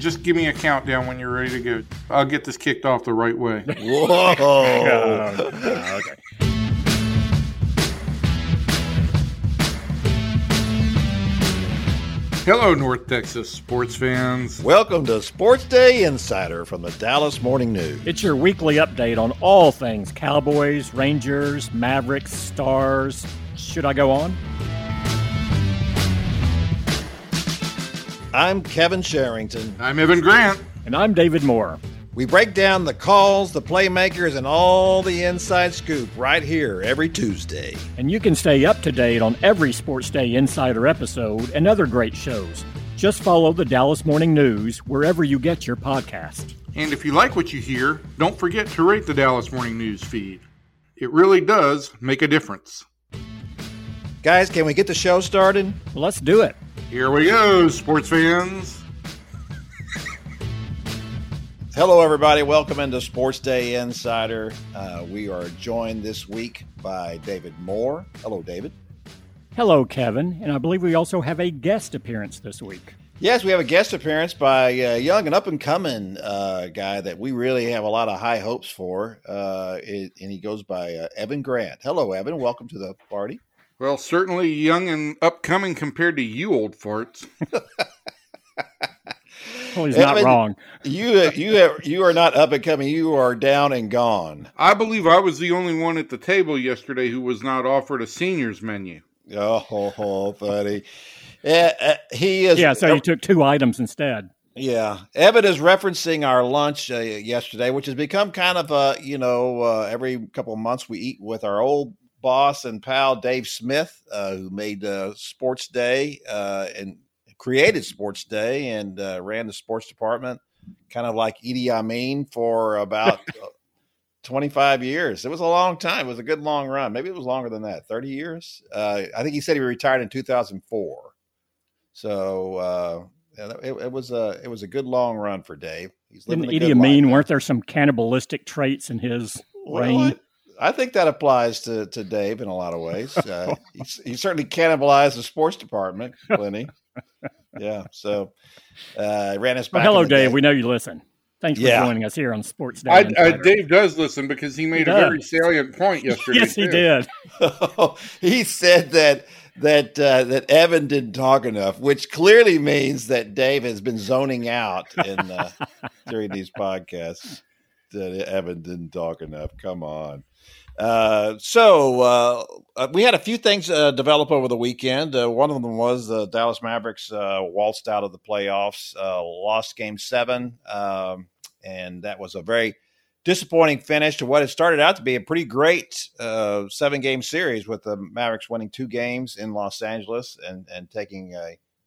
Just give me a countdown when you're ready to go. I'll get this kicked off the right way. Whoa. Okay. Hello, North Texas sports fans. Welcome to Sports Day Insider from the Dallas Morning News. It's your weekly update on all things Cowboys, Rangers, Mavericks, Stars. Should I go on? I'm Kevin Sherrington. I'm Evan Grant. And I'm David Moore. We break down the calls, the playmakers, and all the inside scoop right here every Tuesday. And you can stay up to date on every Sports Day Insider episode and other great shows. Just follow the Dallas Morning News wherever you get your podcast. And if you like what you hear, don't forget to rate the Dallas Morning News feed. It really does make a difference. Guys, can we get the show started? Well, let's do it. Here we go, sports fans. Hello, everybody. Welcome into Sports Day Insider. We are joined this week by David Moore. Hello, David. Hello, Kevin. And I believe we also have a guest appearance this week. Yes, we have a guest appearance by a young and up-and-coming guy that we really have a lot of high hopes for, and he goes by Evan Grant. Hello, Evan. Welcome to the party. Well, certainly young and upcoming compared to you old farts. Well, he's not wrong. You are not up and coming. You are down and gone. I believe I was the only one at the table yesterday who was not offered a seniors menu. Oh, buddy. He is. Yeah, so you took two items instead. Yeah. Evan is referencing our lunch yesterday, which has become kind of a, every couple of months we eat with our old boss and pal Dave Smith, who made Sports Day and created Sports Day and ran the sports department, kind of like Idi Amin, for about 25 years. It was a long time. It was a good long run. Maybe it was longer than that, 30 years. I think he said he retired in 2004. So it was a good long run for Dave. He's living a good life. Idi Amin, weren't there some cannibalistic traits in his reign? I think that applies to Dave in a lot of ways. He certainly cannibalized the sports department, plenty. Yeah, so I ran us back. Well, hello, Dave. Day. We know you listen. Thanks for joining us here on Sports Day. Dave does listen because he made a very salient point yesterday. Yes, he did. He said that Evan didn't talk enough, which clearly means that Dave has been zoning out during these podcasts. That Evan didn't talk enough. Come on. So we had a few things develop over the weekend. One of them was the Dallas Mavericks waltzed out of the playoffs, lost Game 7, and that was a very disappointing finish to what had started out to be a pretty great 7-game series, with the Mavericks winning 2 games in Los Angeles and taking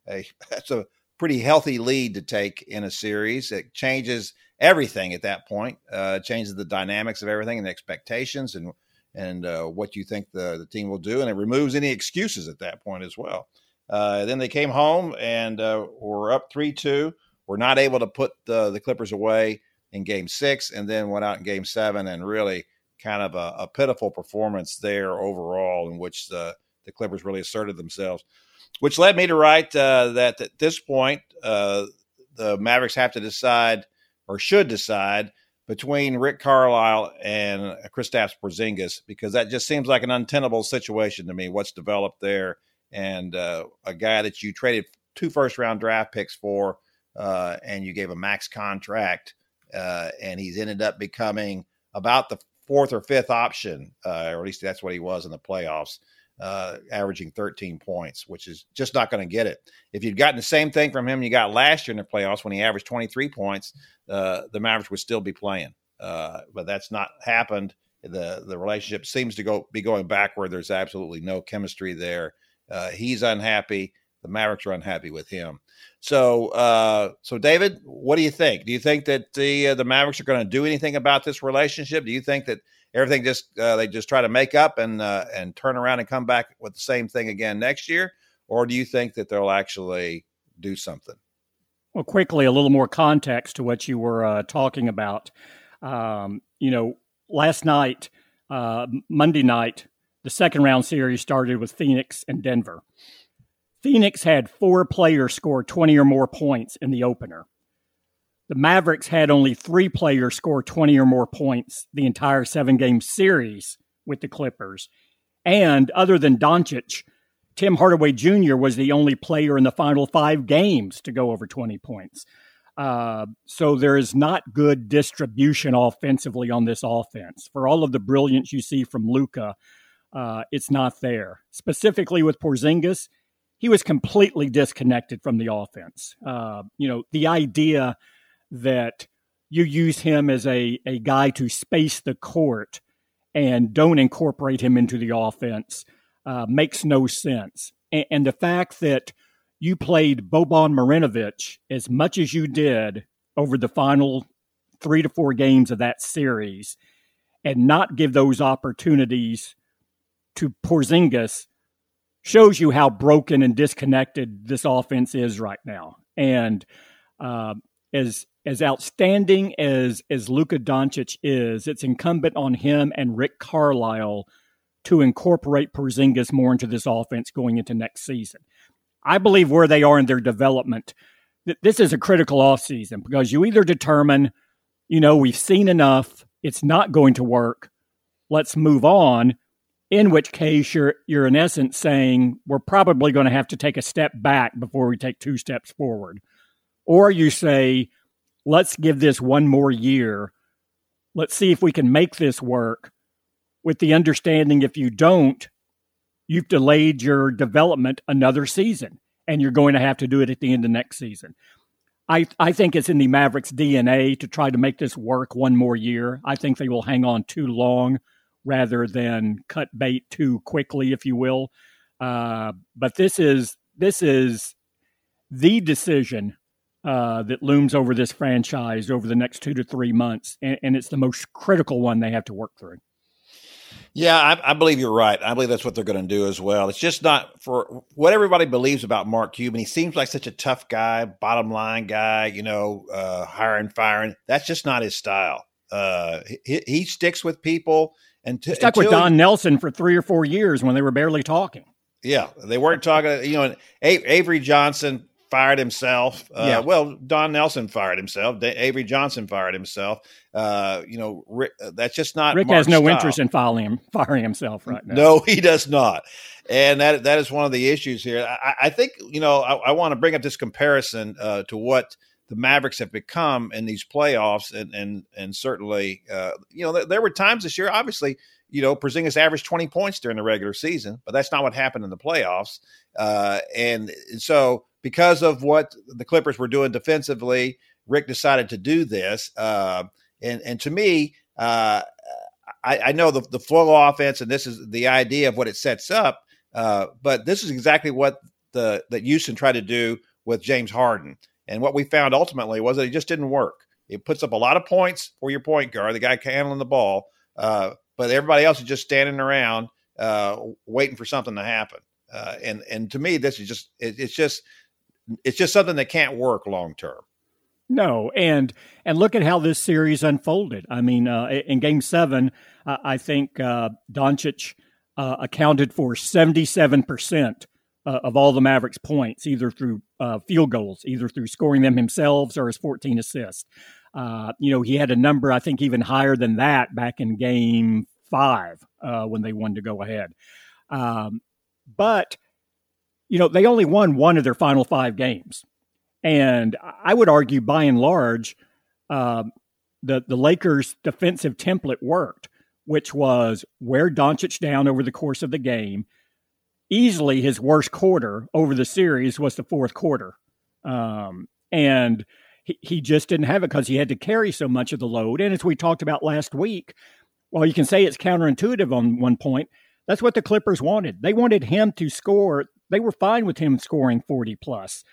that's a pretty healthy lead to take in a series. It changes everything at that point, changes the dynamics of everything and the expectations and what you think the team will do. And it removes any excuses at that point as well. Then they came home and were up 3-2. We're not able to put the Clippers away in Game 6, and then went out in Game 7 and really kind of a pitiful performance there overall, in which the Clippers really asserted themselves, which led me to write that at this point the Mavericks have to decide, or should decide, between Rick Carlisle and Kristaps Porzingis, because that just seems like an untenable situation to me, what's developed there. And a guy that you traded 2 first-round draft picks for, and you gave a max contract, and he's ended up becoming about the 4th or 5th option, or at least that's what he was in the playoffs, averaging 13 points, which is just not going to get it. If you'd gotten the same thing from him you got last year in the playoffs when he averaged 23 points, the Mavericks would still be playing. But that's not happened. The relationship seems to be going backward. There's absolutely no chemistry there. He's unhappy. The Mavericks are unhappy with him. So David, what do you think? Do you think that the Mavericks are going to do anything about this relationship? Do you think that everything just they just try to make up and turn around and come back with the same thing again next year? Or do you think that they'll actually do something? Well, quickly, a little more context to what you were talking about. Last night, Monday night, the second round series started with Phoenix and Denver. Phoenix had 4 players score 20 or more points in the opener. the Mavericks had only three players score 20 or more points the entire seven-game series with the Clippers. And other than Doncic, Tim Hardaway Jr. was the only player in the final five games to go over 20 points. So there is not good distribution offensively on this offense. For all of the brilliance you see from Luka, it's not there. Specifically with Porzingis, he was completely disconnected from the offense. The idea that you use him as a guy to space the court and don't incorporate him into the offense makes no sense. And the fact that you played Boban Marjanovic as much as you did over the final 3 to 4 games of that series and not give those opportunities to Porzingis shows you how broken and disconnected this offense is right now. And as outstanding as Luka Doncic is, it's incumbent on him and Rick Carlisle to incorporate Porzingis more into this offense going into next season. I believe where they are in their development, this is a critical offseason because you either determine, we've seen enough, it's not going to work, let's move on, in which case you're in essence saying we're probably going to have to take a step back before we take 2 steps forward. Or you say, let's give this one more year, let's see if we can make this work, with the understanding if you don't, you've delayed your development another season, and you're going to have to do it at the end of next season. I think it's in the Mavericks' DNA to try to make this work one more year. I think they will hang on too long rather than cut bait too quickly, if you will. But this is the decision that looms over this franchise over the next 2 to 3 months, and it's the most critical one they have to work through. Yeah, I believe you're right. I believe that's what they're going to do as well. It's just not for what everybody believes about Mark Cuban. He seems like such a tough guy, bottom line guy, hiring, firing. That's just not his style. He sticks with people. He stuck with Don Nelson for 3 or 4 years when they were barely talking. Yeah, they weren't talking. And Avery Johnson fired himself. Yeah. Well, Don Nelson fired himself. Avery Johnson fired himself. Rick, that's just not Rick Mark's has no style. Interest in firing himself right now. No, he does not. And that is one of the issues here. I think, I want to bring up this comparison to what the Mavericks have become in these playoffs. And certainly, there were times this year, obviously, Porzingis averaged 20 points during the regular season, but that's not what happened in the playoffs. And so, because of what the Clippers were doing defensively, Rick decided to do this. And to me, I know the flow offense, and this is the idea of what it sets up. But this is exactly what that Houston tried to do with James Harden. And what we found ultimately was that it just didn't work. It puts up a lot of points for your point guard, the guy handling the ball, but everybody else is just standing around waiting for something to happen. And to me, this is just it's just something that can't work long term. No, and look at how this series unfolded. I mean, in Game 7, I think Doncic accounted for 77% of all the Mavericks' points, either through field goals, either through scoring them himself or his 14 assists. He had a number I think even higher than that back in Game 5 when they won to go ahead. But they only won one of their final 5 games. And I would argue, by and large, the Lakers' defensive template worked, which was wear Doncic down over the course of the game. Easily his worst quarter over the series was the fourth quarter. And he just didn't have it because he had to carry so much of the load. And as we talked about last week, well, you can say it's counterintuitive on one point. That's what the Clippers wanted. They wanted him to score. They were fine with him scoring 40-plus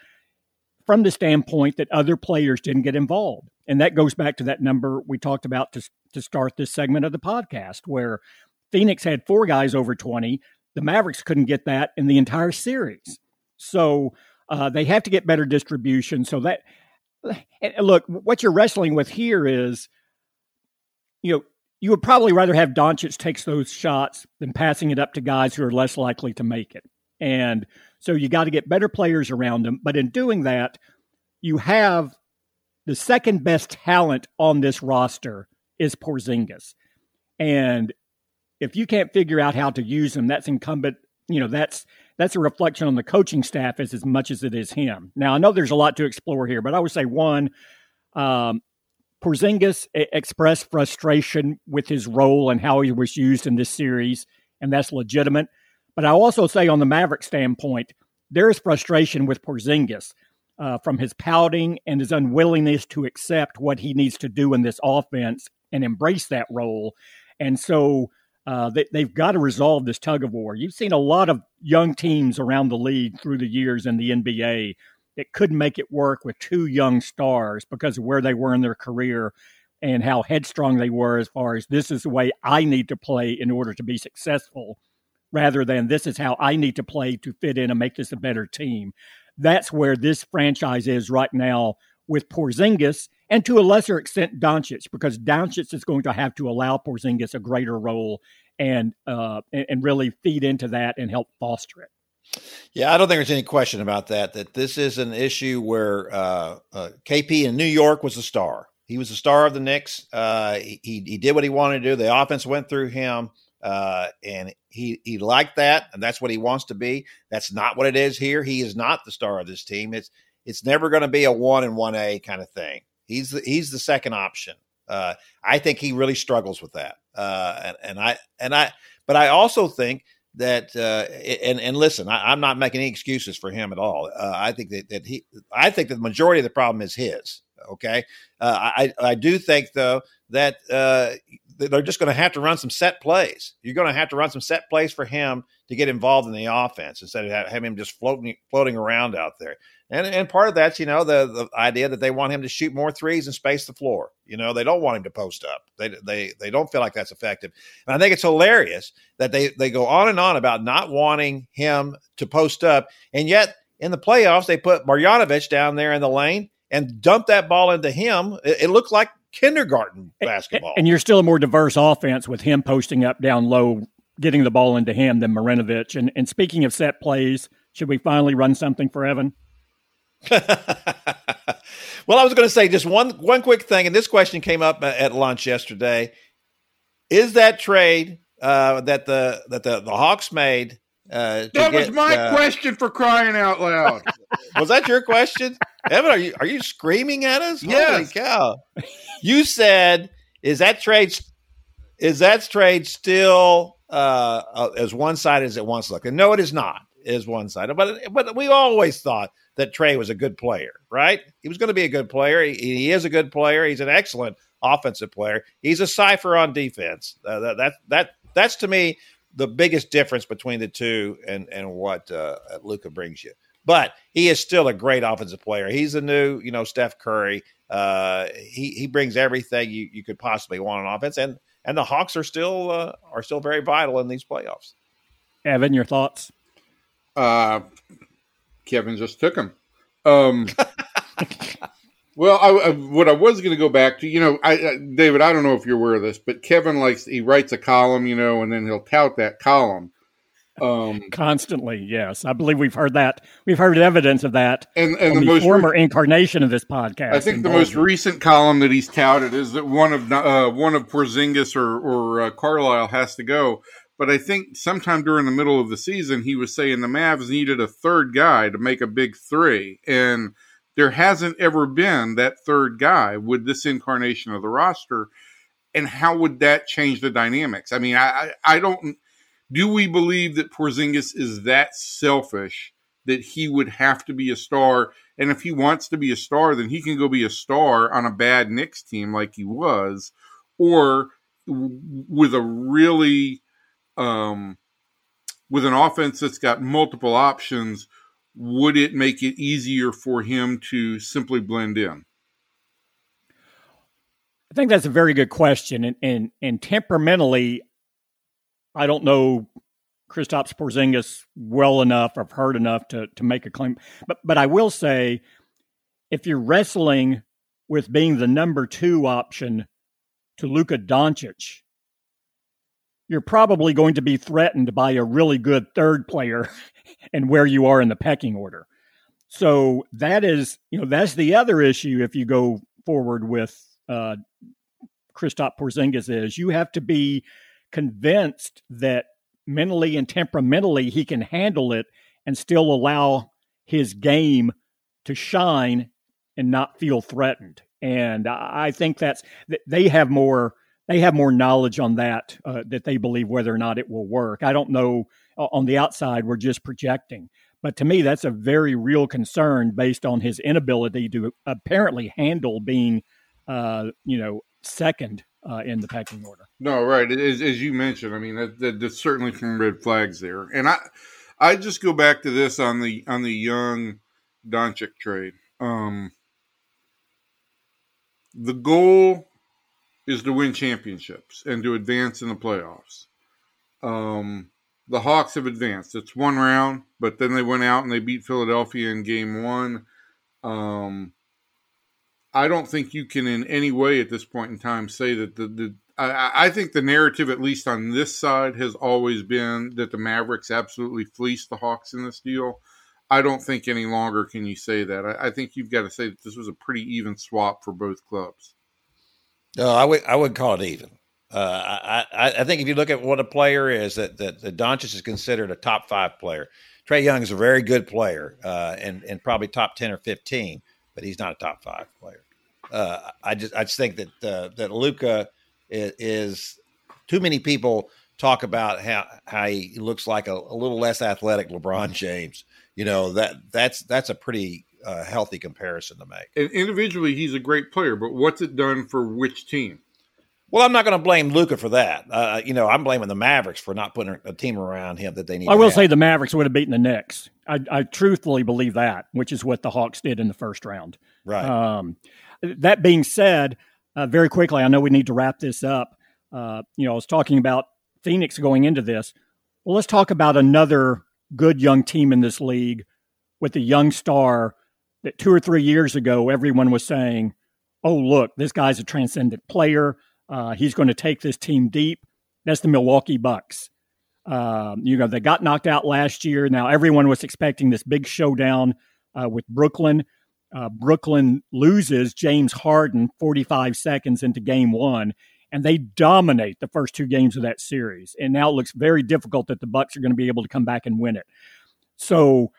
from the standpoint that other players didn't get involved. And that goes back to that number we talked about to start this segment of the podcast, where Phoenix had 4 guys over 20. The Mavericks couldn't get that in the entire series. So they have to get better distribution. So that – look, what you're wrestling with here is, you would probably rather have Doncic takes those shots than passing it up to guys who are less likely to make it. And so you got to get better players around them. But in doing that, you have the second best talent on this roster is Porzingis. And if you can't figure out how to use him, that's incumbent. You know, that's a reflection on the coaching staff as much as it is him. Now, I know there's a lot to explore here, but I would say one, Porzingis expressed frustration with his role and how he was used in this series, and that's legitimate. But I also say on the Maverick standpoint, there is frustration with Porzingis from his pouting and his unwillingness to accept what he needs to do in this offense and embrace that role. And so they've got to resolve this tug of war. You've seen a lot of young teams around the league through the years in the NBA that couldn't make it work with two young stars because of where they were in their career and how headstrong they were as far as this is the way I need to play in order to be successful, rather than this is how I need to play to fit in and make this a better team. That's where this franchise is right now with Porzingis, and to a lesser extent Doncic, because Doncic is going to have to allow Porzingis a greater role and really feed into that and help foster it. Yeah, I don't think there's any question about that, that this is an issue where KP in New York was a star. He was the star of the Knicks. He did what he wanted to do. The offense went through him. And he liked that, and that's what he wants to be. That's not what it is here. He is not the star of this team. It's never going to be a 1 and 1A kind of thing. He's the second option. I think he really struggles with that. But I also think that listen, I'm not making any excuses for him at all. I think that the majority of the problem is his. Okay. I do think though that they're just going to have to run some set plays. You're going to have to run some set plays for him to get involved in the offense instead of having him just floating around out there. And part of that's, the idea that they want him to shoot more threes and space the floor. They don't want him to post up. They don't feel like that's effective. And I think it's hilarious that they go on and on about not wanting him to post up. And yet in the playoffs, they put Marjanovic down there in the lane and dump that ball into him. It looked like kindergarten basketball. And you're still a more diverse offense with him posting up down low, getting the ball into him than Marjanovic. And speaking of set plays, should we finally run something for Evan? Well, I was going to say just one quick thing, and this question came up at lunch yesterday. Is that trade that the Hawks made? That was my question, for crying out loud. Was that your question? Evan, are you screaming at us? Yes. Holy cow. You said, is that trade still as one-sided as it once looked? And no, it is not as one-sided. But we always thought that Trae was a good player, right? He was going to be a good player. He is a good player. He's an excellent offensive player. He's a cipher on defense. That's to me the biggest difference between the two and what Luka brings you. But he is still a great offensive player. He's the new, Steph Curry. He brings everything you could possibly want on offense, and the Hawks are still very vital in these playoffs. Evan, your thoughts? Kevin just took him. Well, what I was going to go back to, David, I don't know if you're aware of this, but Kevin he writes a column, and then he'll tout that column. Constantly, yes. I believe we've heard that. We've heard evidence of that and the most former incarnation of this podcast. I think the most recent column that he's touted is that one of Porzingis or Carlisle has to go. But I think sometime during the middle of the season, he was saying the Mavs needed a third guy to make a big three. And there hasn't ever been that third guy with this incarnation of the roster. And how would that change the dynamics? I mean, I don't... Do we believe that Porzingis is that selfish that he would have to be a star? And if he wants to be a star, then he can go be a star on a bad Knicks team like he was, or with a really with an offense that's got multiple options. Would it make it easier for him to simply blend in? I think that's a very good question, and temperamentally, I don't know Kristaps Porzingis well enough. I've heard enough to make a claim. But I will say, if you're wrestling with being the number two option to Luka Doncic, you're probably going to be threatened by a really good third player and where you are in the pecking order. So that's the other issue if you go forward with Kristaps Porzingis is. You have to be convinced that mentally and temperamentally he can handle it and still allow his game to shine and not feel threatened. And I think that's they have more knowledge on that that they believe whether or not it will work. I don't know. On the outside, we're just projecting. But to me, that's a very real concern based on his inability to apparently handle being, second in the pecking order. No, right. As you mentioned, I mean, there's certainly some red flags there. And I just go back to this on the Young Doncic trade. The goal is to win championships and to advance in the playoffs. The Hawks have advanced. It's one round, but then they went out and they beat Philadelphia in game one. I don't think you can in any way at this point in time say that I think the narrative, at least on this side, has always been that the Mavericks absolutely fleeced the Hawks in this deal. I don't think any longer can you say that. I think you've got to say that this was a pretty even swap for both clubs. No, I would call it even. I think if you look at what a player is, that Doncic is considered a top 5 player. Trae Young is a very good player and probably top 10 or 15, but he's not a top 5 player. I just think that Luka is too many people talk about how he looks like a little less athletic LeBron James. You know, that's a pretty healthy comparison to make. And individually, he's a great player, but what's it done for which team? Well, I'm not going to blame Luka for that. I'm blaming the Mavericks for not putting a team around him that they need. I will say the Mavericks would have beaten the Knicks. I truthfully believe that, which is what the Hawks did in the first round. Right. That being said, very quickly, I know we need to wrap this up. I was talking about Phoenix going into this. Well, let's talk about another good young team in this league with a young star that 2 or 3 years ago, everyone was saying, oh, look, this guy's a transcendent player. He's going to take this team deep. That's the Milwaukee Bucks. They got knocked out last year. Now everyone was expecting this big showdown with Brooklyn. Brooklyn loses James Harden 45 seconds into game one, and they dominate the first 2 games of that series. And now it looks very difficult that the Bucks are going to be able to come back and win it. So,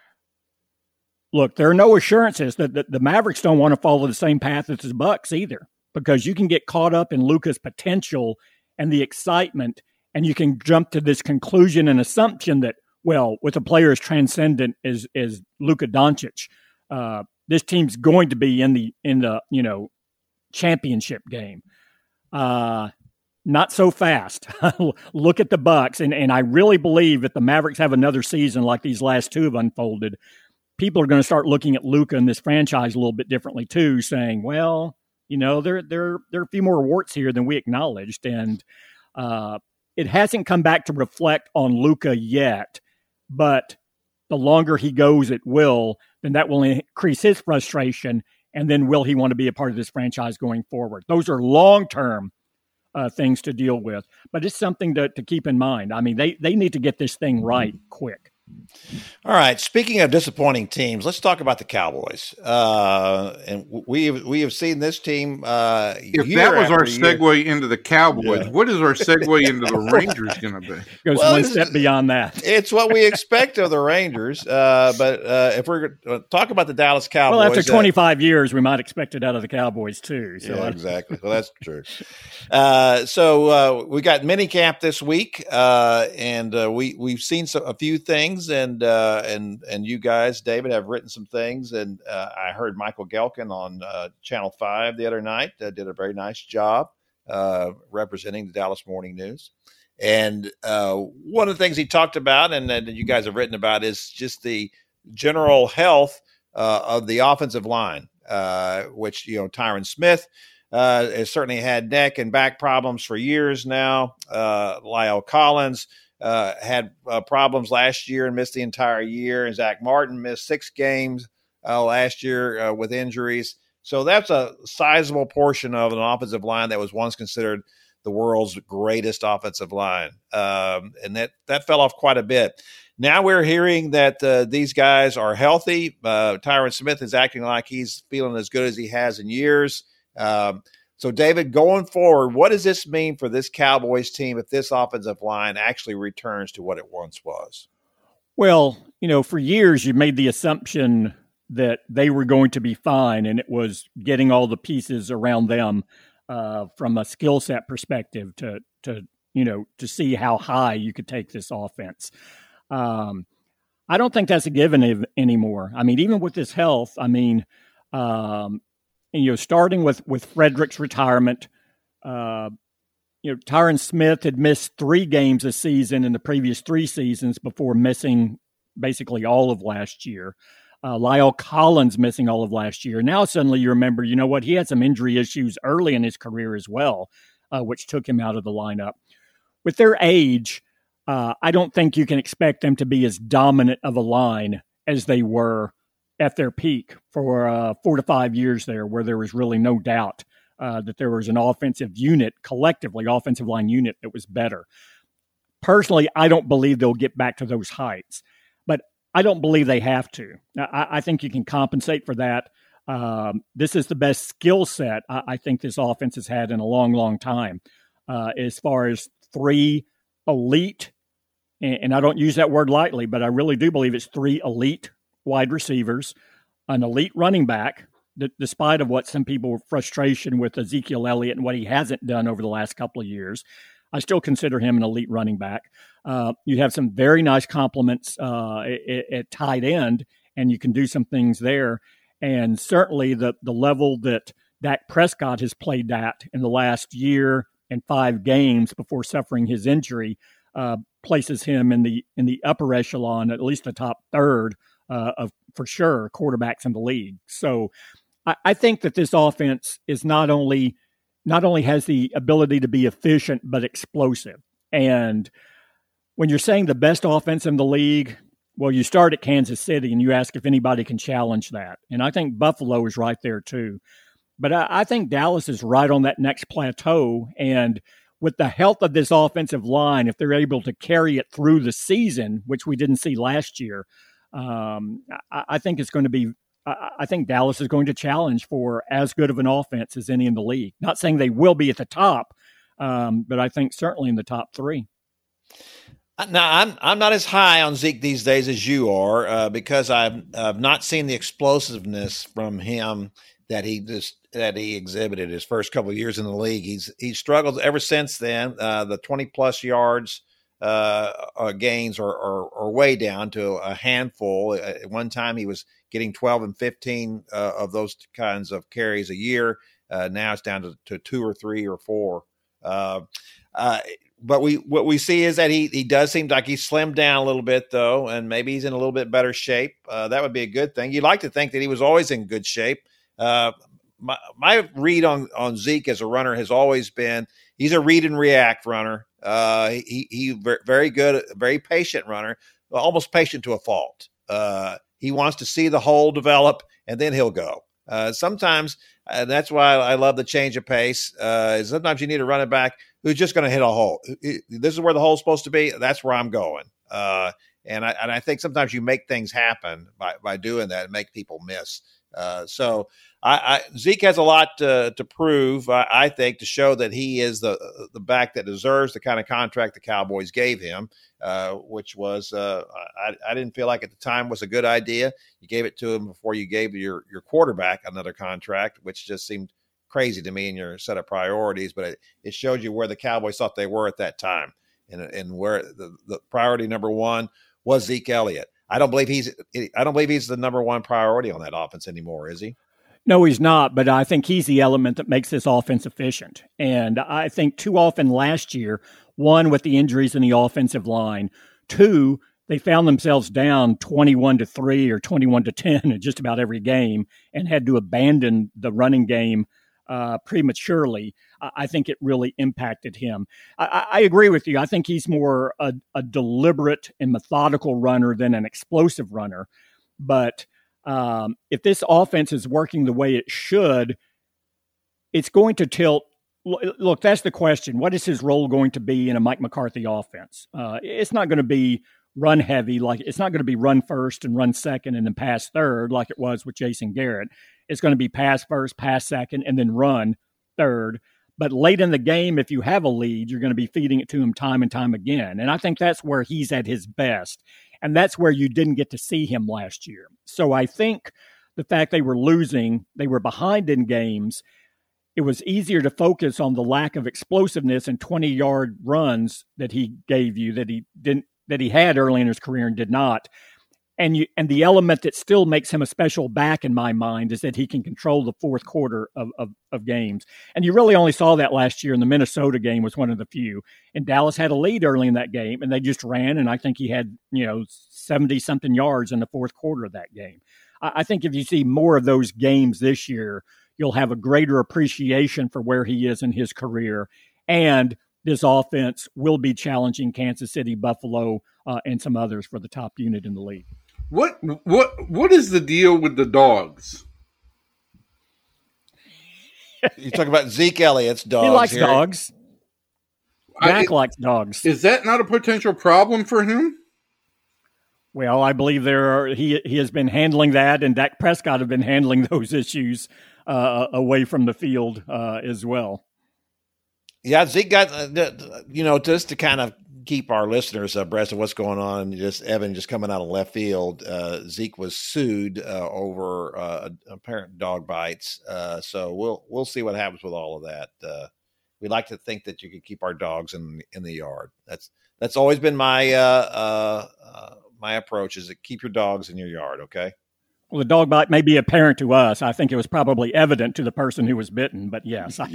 look, there are no assurances that the Mavericks don't want to follow the same path as the Bucks either, because you can get caught up in Luka's potential and the excitement, and you can jump to this conclusion and assumption that, well, with a player as transcendent as Luka Doncic, this team's going to be in the championship game. Not so fast. Look at the Bucks, and I really believe if the Mavericks have another season like these last 2 have unfolded, people are going to start looking at Luka and this franchise a little bit differently too, saying, well, there are a few more warts here than we acknowledged, and it hasn't come back to reflect on Luka yet, but the longer he goes, it will, then that will increase his frustration, and then will he want to be a part of this franchise going forward? Those are long-term things to deal with, but it's something to keep in mind. I mean, they need to get this thing right quick. All right. Speaking of disappointing teams, let's talk about the Cowboys. And we have seen this team. If that was our segue into the Cowboys, What is our segue into the Rangers going to be? Goes one step beyond that. It's what we expect of the Rangers. But if we're going to talk about the Dallas Cowboys, well, after 25 years, we might expect it out of the Cowboys too. So yeah, exactly. Well, that's true. So we got minicamp this week, and we've seen a few things. And you guys, David, have written some things. And I heard Michael Gelkin on Channel 5 the other night did a very nice job representing the Dallas Morning News. And one of the things he talked about and that you guys have written about is just the general health of the offensive line, which, Tyron Smith has certainly had neck and back problems for years now. La'el Collins had problems last year and missed the entire year. And Zach Martin missed 6 games last year with injuries. So that's a sizable portion of an offensive line that was once considered the world's greatest offensive line. And that fell off quite a bit. Now we're hearing that these guys are healthy. Tyron Smith is acting like he's feeling as good as he has in years. So, David, going forward, what does this mean for this Cowboys team if this offensive line actually returns to what it once was? Well, you know, for years you made the assumption that they were going to be fine, and it was getting all the pieces around them from a skill set perspective to see how high you could take this offense. I don't think that's a given anymore. I mean, even with his health, starting with Frederick's retirement, Tyron Smith had missed 3 games this season in the previous 3 seasons before missing basically all of last year. La'el Collins missing all of last year. Now suddenly you remember, you know what, he had some injury issues early in his career as well, which took him out of the lineup. With their age, I don't think you can expect them to be as dominant of a line as they were at their peak for 4 to 5 years there, where there was really no doubt that there was an offensive line unit that was better. Personally, I don't believe they'll get back to those heights, but I don't believe they have to. I think you can compensate for that. This is the best skill set I think this offense has had in a long, long time, as far as 3 elite, and I don't use that word lightly, but I really do believe it's 3 elite wide receivers, an elite running back, despite of what some people were frustration with Ezekiel Elliott and what he hasn't done over the last couple of years. I still consider him an elite running back. You have some very nice compliments at tight end, and you can do some things there. And certainly the level that Dak Prescott has played at in the last year and 5 games before suffering his injury places him in the upper echelon, at least the top third of, for sure, quarterbacks in the league. So I think that this offense is not only has the ability to be efficient, but explosive. And when you're saying the best offense in the league, well, you start at Kansas City and you ask if anybody can challenge that. And I think Buffalo is right there too. But I think Dallas is right on that next plateau. And with the health of this offensive line, if they're able to carry it through the season, which we didn't see last year, I think it's going to be. I think Dallas is going to challenge for as good of an offense as any in the league. Not saying they will be at the top, but I think certainly in the top 3. Now, I'm not as high on Zeke these days as you are because I've not seen the explosiveness from him that he exhibited his first couple of years in the league. He's struggled ever since then. The 20-plus yards. Gains are way down to a handful. At one time, he was getting 12 and 15 of those kinds of carries a year. Now it's down to 2 or 3 or 4. But what we see is that he does seem like he's slimmed down a little bit, though, and maybe he's in a little bit better shape. That would be a good thing. You'd like to think that he was always in good shape. My read on Zeke as a runner has always been he's a read and react runner. He very good, very patient runner, almost patient to a fault. He wants to see the hole develop and then he'll go. Sometimes, and that's why I love the change of pace. Is sometimes you need a running back who's just going to hit a hole. This is where the hole's supposed to be. That's where I'm going. And I think sometimes you make things happen by doing that and make people miss. So Zeke has a lot to prove, I think, to show that he is the back that deserves the kind of contract the Cowboys gave him, which was I didn't feel like at the time was a good idea. You gave it to him before you gave your quarterback another contract, which just seemed crazy to me in your set of priorities. But it showed you where the Cowboys thought they were at that time and where the priority number 1 was Zeke Elliott. I don't believe he's the number 1 priority on that offense anymore, is he? No, he's not, but I think he's the element that makes this offense efficient. And I think too often last year, 1, with the injuries in the offensive line, 2, they found themselves down 21-3 or 21-10 in just about every game and had to abandon the running game prematurely. I think it really impacted him. I agree with you. I think he's more a deliberate and methodical runner than an explosive runner. But if this offense is working the way it should, it's going to tilt. Look, that's the question. What is his role going to be in a Mike McCarthy offense? It's not going to be run heavy. Like, it's not going to be run first and run second and then pass third like it was with Jason Garrett. it's going to be pass first, pass second, and then run third. But late in the game, if you have a lead, you're going to be feeding it to him time and time again. And I think that's where he's at his best. And that's where you didn't get to see him last year. So I think the fact they were losing, they were behind in games, it was easier to focus on the lack of explosiveness and 20-yard runs that he gave you that he had early in his career and did not. And the element that still makes him a special back in my mind is that he can control the fourth quarter of games. And you really only saw that last year, and the Minnesota game was one of the few. And Dallas had a lead early in that game, and they just ran, and I think he had 70-something yards in the fourth quarter of that game. I think if you see more of those games this year, you'll have a greater appreciation for where he is in his career. And this offense will be challenging Kansas City, Buffalo, and some others for the top unit in the league. What is the deal with the dogs? You talk about Zeke Elliott's dogs. He likes dogs. Dak likes dogs. Is that not a potential problem for him? Well, I believe he has been handling that, and Dak Prescott have been handling those issues away from the field as well. Yeah, Zeke got just to kind of keep our listeners abreast of what's going on. Just Evan, just coming out of left field, Zeke was sued over apparent dog bites. So we'll see what happens with all of that. We like to think that you can keep our dogs in the yard. That's always been my my approach, is to keep your dogs in your yard. Okay. Well, the dog bite may be apparent to us. I think it was probably evident to the person who was bitten, but yes, I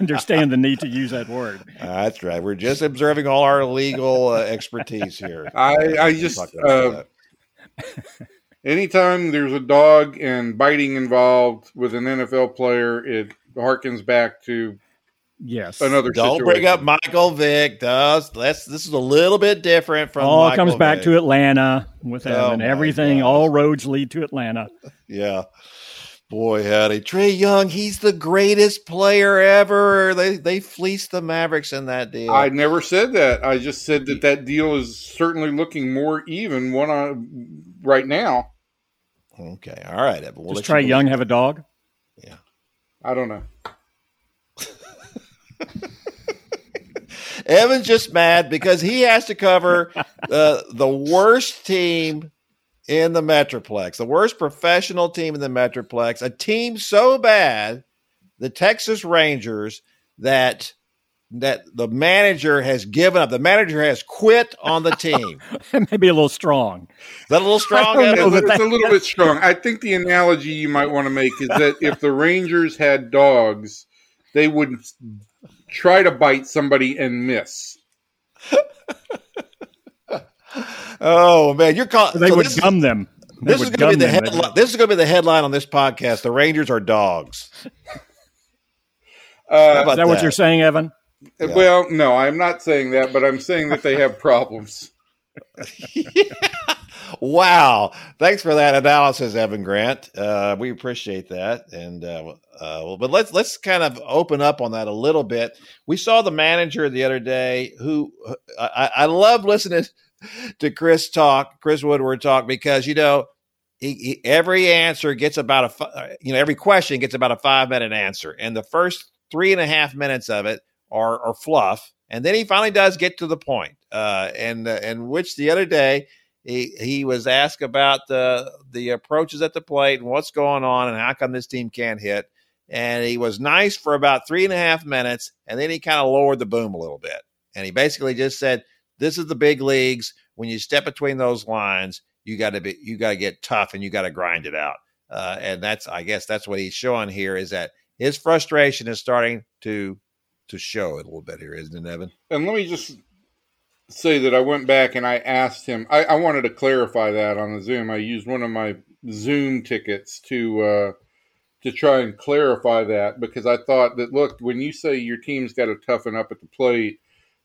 understand the need to use that word. That's right. We're just observing all our legal expertise here. Anytime there's a dog and biting involved with an NFL player, it harkens back to another situation. Don't bring up Michael Vick. This is a little bit different from all Michael comes back Vick. To Atlanta with him, and everything. God. All roads lead to Atlanta. Yeah, boy, howdy, Trae Young. He's the greatest player ever. They fleeced the Mavericks in that deal. I never said that. I just said that deal is certainly looking more even right now. Okay, all right, Evan. Does Trae Young have a dog? Yeah, I don't know. Evan's just mad because he has to cover the worst team in the Metroplex, the worst professional team in the Metroplex, a team so bad, the Texas Rangers, that the manager has given up. The manager has quit on the team. That may be a little strong. Is that a little strong? It's a little bit strong. I think the analogy you might want to make is that if the Rangers had dogs, they would try to bite somebody and miss. Oh man, you're calling. They would gum them. This is going to be the headline. This is going to be the headline on this podcast. The Rangers are dogs. Is that what you're saying, Evan? Yeah. Well, no, I'm not saying that, but I'm saying that they have problems. Yeah. Wow. Thanks for that analysis, Evan Grant. We appreciate that. And but let's kind of open up on that a little bit. We saw the manager the other day who I love listening to Chris Woodward talk, because, he every answer gets about every question gets about a 5-minute answer. And the first 3.5 minutes of it are fluff. And then he finally does get to the point. And which the other day, he was asked about the approaches at the plate and what's going on and how come this team can't hit. And he was nice for about 3.5 minutes, and then he kind of lowered the boom a little bit. And he basically just said, this is the big leagues. When you step between those lines, you got to get tough and you got to grind it out. And I guess that's what he's showing here, is that his frustration is starting to show a little bit here, isn't it, Evan? And let me just say that I went back and I asked him, I wanted to clarify that on the Zoom. I used one of my Zoom tickets to try and clarify that, because I thought that, look, when you say your team's got to toughen up at the plate,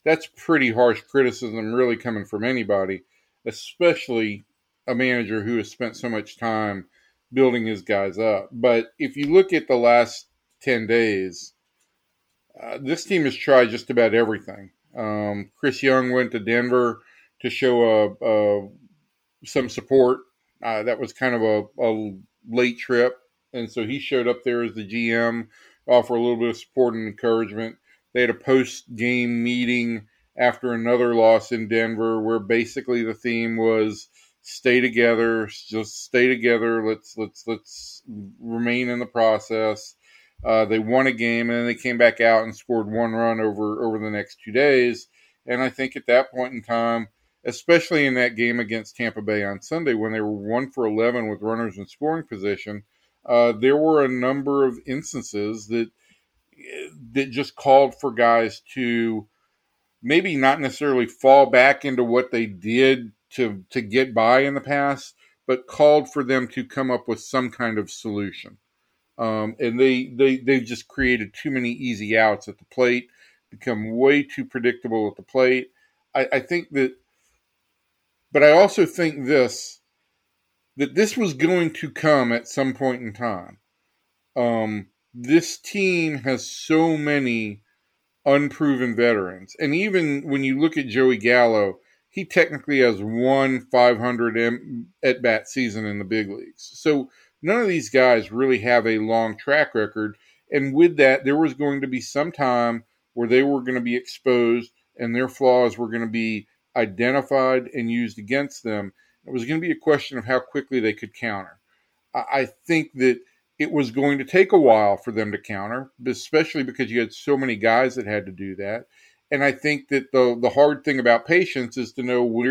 that's pretty harsh criticism really coming from anybody, especially a manager who has spent so much time building his guys up. But if you look at the last 10 days, this team has tried just about everything. Chris Young went to Denver to show some support. That was kind of a late trip. and so he showed up there as the GM, offer a little bit of support and encouragement. They had a post-game meeting after another loss in Denver where basically the theme was stay together, just stay together, let's remain in the process. They won a game, and then they came back out and scored one run over the next 2 days. And I think at that point in time, especially in that game against Tampa Bay on Sunday when they were 1-for-11 with runners in scoring position, there were a number of instances that just called for guys to maybe not necessarily fall back into what they did to get by in the past, but called for them to come up with some kind of solution. And they just created too many easy outs at the plate, become way too predictable at the plate. I think that, but I also think that this was going to come at some point in time. This team has so many unproven veterans. And even when you look at Joey Gallo, he technically has one 500 at-bat season in the big leagues. So none of these guys really have a long track record. And with that, there was going to be some time where they were going to be exposed and their flaws were going to be identified and used against them. It was going to be a question of how quickly they could counter. I think that it was going to take a while for them to counter, especially because you had so many guys that had to do that. And I think that the hard thing about patience is to know where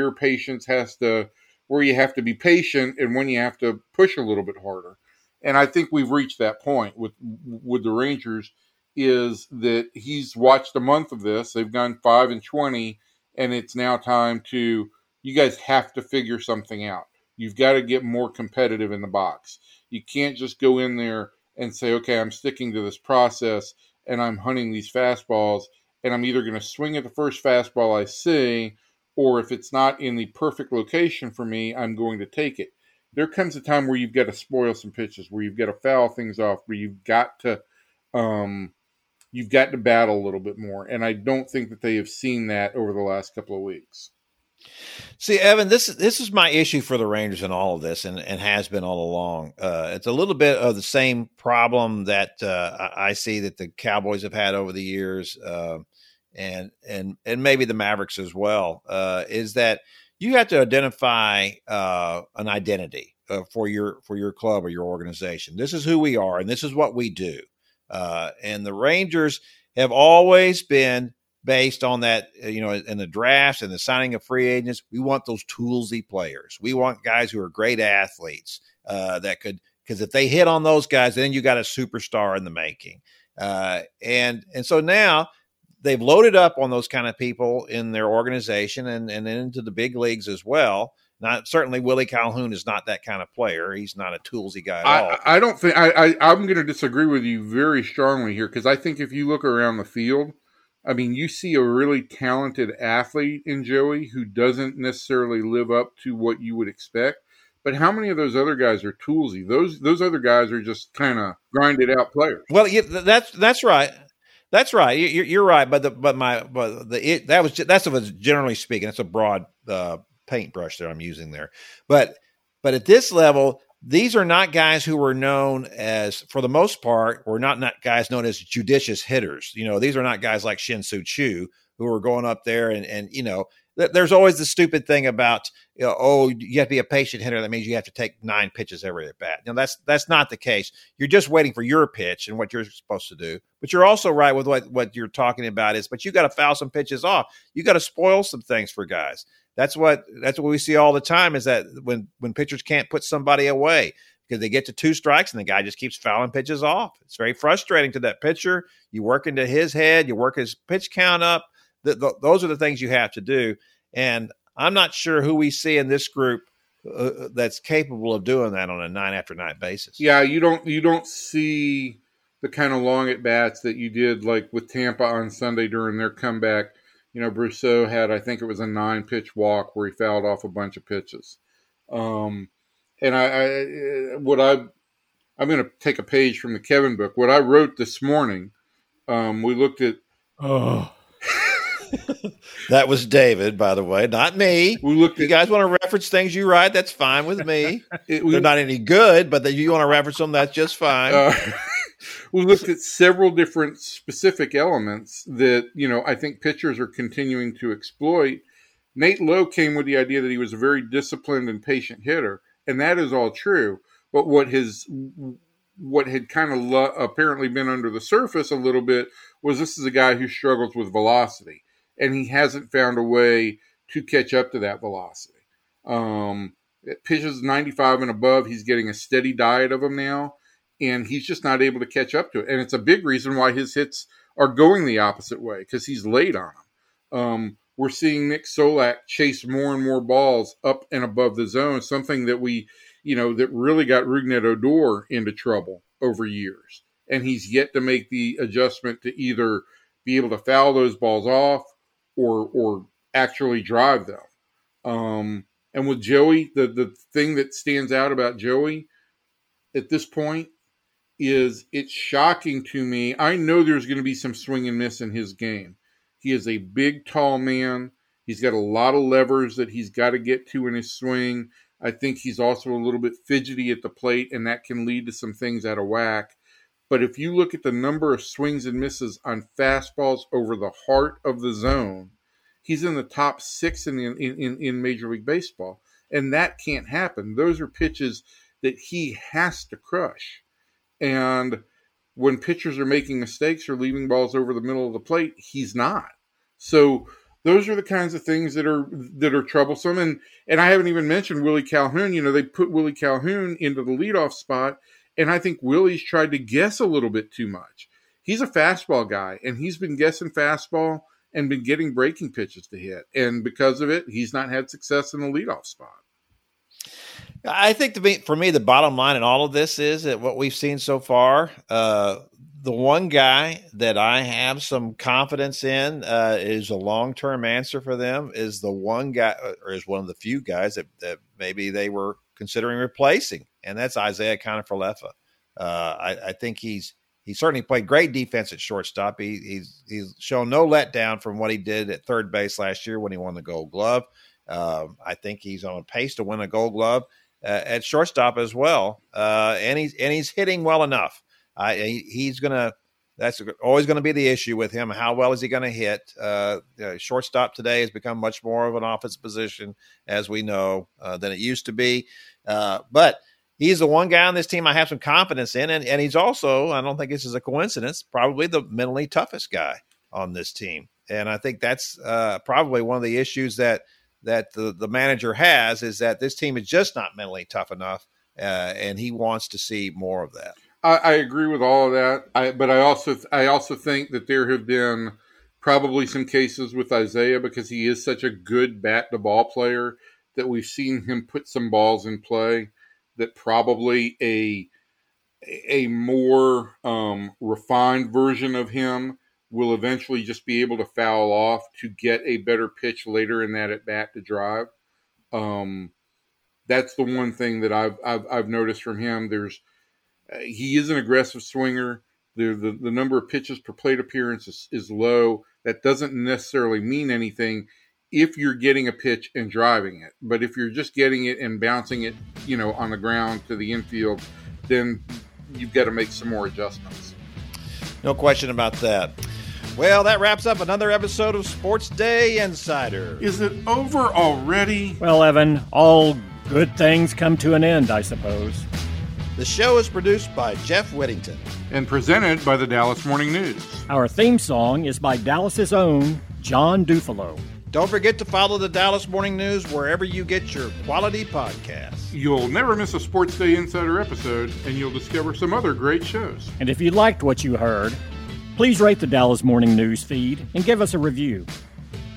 you have to be patient and when you have to push a little bit harder. And I think we've reached that point with the Rangers, is that he's watched a month of this. They've gone 5-20, and it's now time to, you guys have to figure something out. You've got to get more competitive in the box. You can't just go in there and say, okay, I'm sticking to this process and I'm hunting these fastballs and I'm either going to swing at the first fastball I see, or if it's not in the perfect location for me, I'm going to take it. There comes a time where you've got to spoil some pitches, where you've got to foul things off, where you've got to battle a little bit more. And I don't think that they have seen that over the last couple of weeks. See, Evan, this is my issue for the Rangers in all of this, and has been all along. It's a little bit of the same problem that I see that the Cowboys have had over the years, and maybe the Mavericks as well, is that you have to identify an identity for your club or your organization. This is who we are, and this is what we do. And the Rangers have always been based on that, in the drafts and the signing of free agents. We want those toolsy players. We want guys who are great athletes because if they hit on those guys, then you got a superstar in the making. And so now they've loaded up on those kind of people in their organization and into the big leagues as well. Certainly Willie Calhoun is not that kind of player. He's not a toolsy guy at all. I don't think I'm going to disagree with you very strongly here, because I think if you look around the field, I mean, you see a really talented athlete in Joey who doesn't necessarily live up to what you would expect. But how many of those other guys are toolsy? Those other guys are just kind of grinded out players. Well, yeah, that's right. That's right. You're right. That's generally speaking. That's a broad paintbrush that I'm using there. But at this level, these are not guys who were known as, for the most part, were not guys known as judicious hitters. These are not guys like Shin-Soo Choo who are going up there and there's always the stupid thing about, you have to be a patient hitter. That means you have to take 9 pitches every at bat. That's not the case. You're just waiting for your pitch and what you're supposed to do. But you're also right with what you're talking about is, but you got to foul some pitches off. You got to spoil some things for guys. That's what we see all the time, is that when pitchers can't put somebody away because they get to 2 strikes and the guy just keeps fouling pitches off. It's very frustrating to that pitcher. You work into his head, you work his pitch count up. Those are the things you have to do. And I'm not sure who we see in this group that's capable of doing that on a night after night basis. Yeah, you don't see the kind of long at bats that you did like with Tampa on Sunday during their comeback. Brousseau had, I think it was a 9-pitch walk where he fouled off a bunch of pitches. I'm going to take a page from the Kevin book. What I wrote this morning, we looked at. Oh. That was David, by the way, not me. We looked. You guys want to reference things you write? That's fine with me. They're not any good, but you want to reference them, that's just fine. We looked at several different specific elements that, you know, I think pitchers are continuing to exploit. Nate Lowe came with the idea that he was a very disciplined and patient hitter, and that is all true. But what had apparently been under the surface a little bit was this is a guy who struggles with velocity, and he hasn't found a way to catch up to that velocity. Pitches 95 and above, he's getting a steady diet of them now, and he's just not able to catch up to it. And it's a big reason why his hits are going the opposite way, because he's late on them. We're seeing Nick Solak chase more and more balls up and above the zone, something that that really got Rougned Odor into trouble over years. And he's yet to make the adjustment to either be able to foul those balls off or actually drive them. And with Joey, the thing that stands out about Joey at this point is it's shocking to me. I know there's going to be some swing and miss in his game. He is a big, tall man. He's got a lot of levers that he's got to get to in his swing. I think he's also a little bit fidgety at the plate, and that can lead to some things out of whack. But if you look at the number of swings and misses on fastballs over the heart of the zone, he's in the top six in Major League Baseball, and that can't happen. Those are pitches that he has to crush. And when pitchers are making mistakes or leaving balls over the middle of the plate, he's not. So those are the kinds of things that are troublesome. And I haven't even mentioned Willie Calhoun. You know, they put Willie Calhoun into the leadoff spot, and I think Willie's tried to guess a little bit too much. He's a fastball guy, and he's been guessing fastball and been getting breaking pitches to hit. And because of it, he's not had success in the leadoff spot. I think for me, the bottom line in all of this is that what we've seen so far, the one guy that I have some confidence in is a long-term answer for them is the one guy, or is one of the few guys that maybe they were considering replacing, and that's Isaiah Conifalefa. I think he certainly played great defense at shortstop. He's shown no letdown from what he did at third base last year when he won the Gold Glove. I think he's on pace to win a Gold Glove at shortstop as well, and he's hitting well enough. That's always going to be the issue with him. How well is he going to hit? Shortstop today has become much more of an offense position, as we know, than it used to be. But he's the one guy on this team I have some confidence in. And he's also, I don't think this is a coincidence, probably the mentally toughest guy on this team. And I think that's probably one of the issues that the manager has, is that this team is just not mentally tough enough. And he wants to see more of that. I agree with all of that, but I also think that there have been probably some cases with Isaiah, because he is such a good bat-to-ball player, that we've seen him put some balls in play that probably a more refined version of him will eventually just be able to foul off to get a better pitch later in that at-bat to drive. That's the one thing that I've noticed from him. He is an aggressive swinger. The number of pitches per plate appearance is low. That doesn't necessarily mean anything if you're getting a pitch and driving it. But if you're just getting it and bouncing it, on the ground to the infield, then you've got to make some more adjustments. No question about that. Well, that wraps up another episode of Sports Day Insider. Is it over already? Well, Evan, all good things come to an end, I suppose. The show is produced by Jeff Whittington and presented by the Dallas Morning News. Our theme song is by Dallas's own John Dufalo. Don't forget to follow the Dallas Morning News wherever you get your quality podcasts. You'll never miss a Sports Day Insider episode, and you'll discover some other great shows. And if you liked what you heard, please rate the Dallas Morning News feed and give us a review.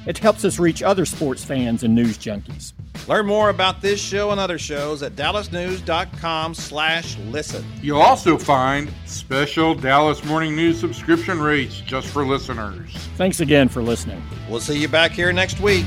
It helps us reach other sports fans and news junkies. Learn more about this show and other shows at dallasnews.com/listen. You'll also find special Dallas Morning News subscription rates just for listeners. Thanks again for listening. We'll see you back here next week.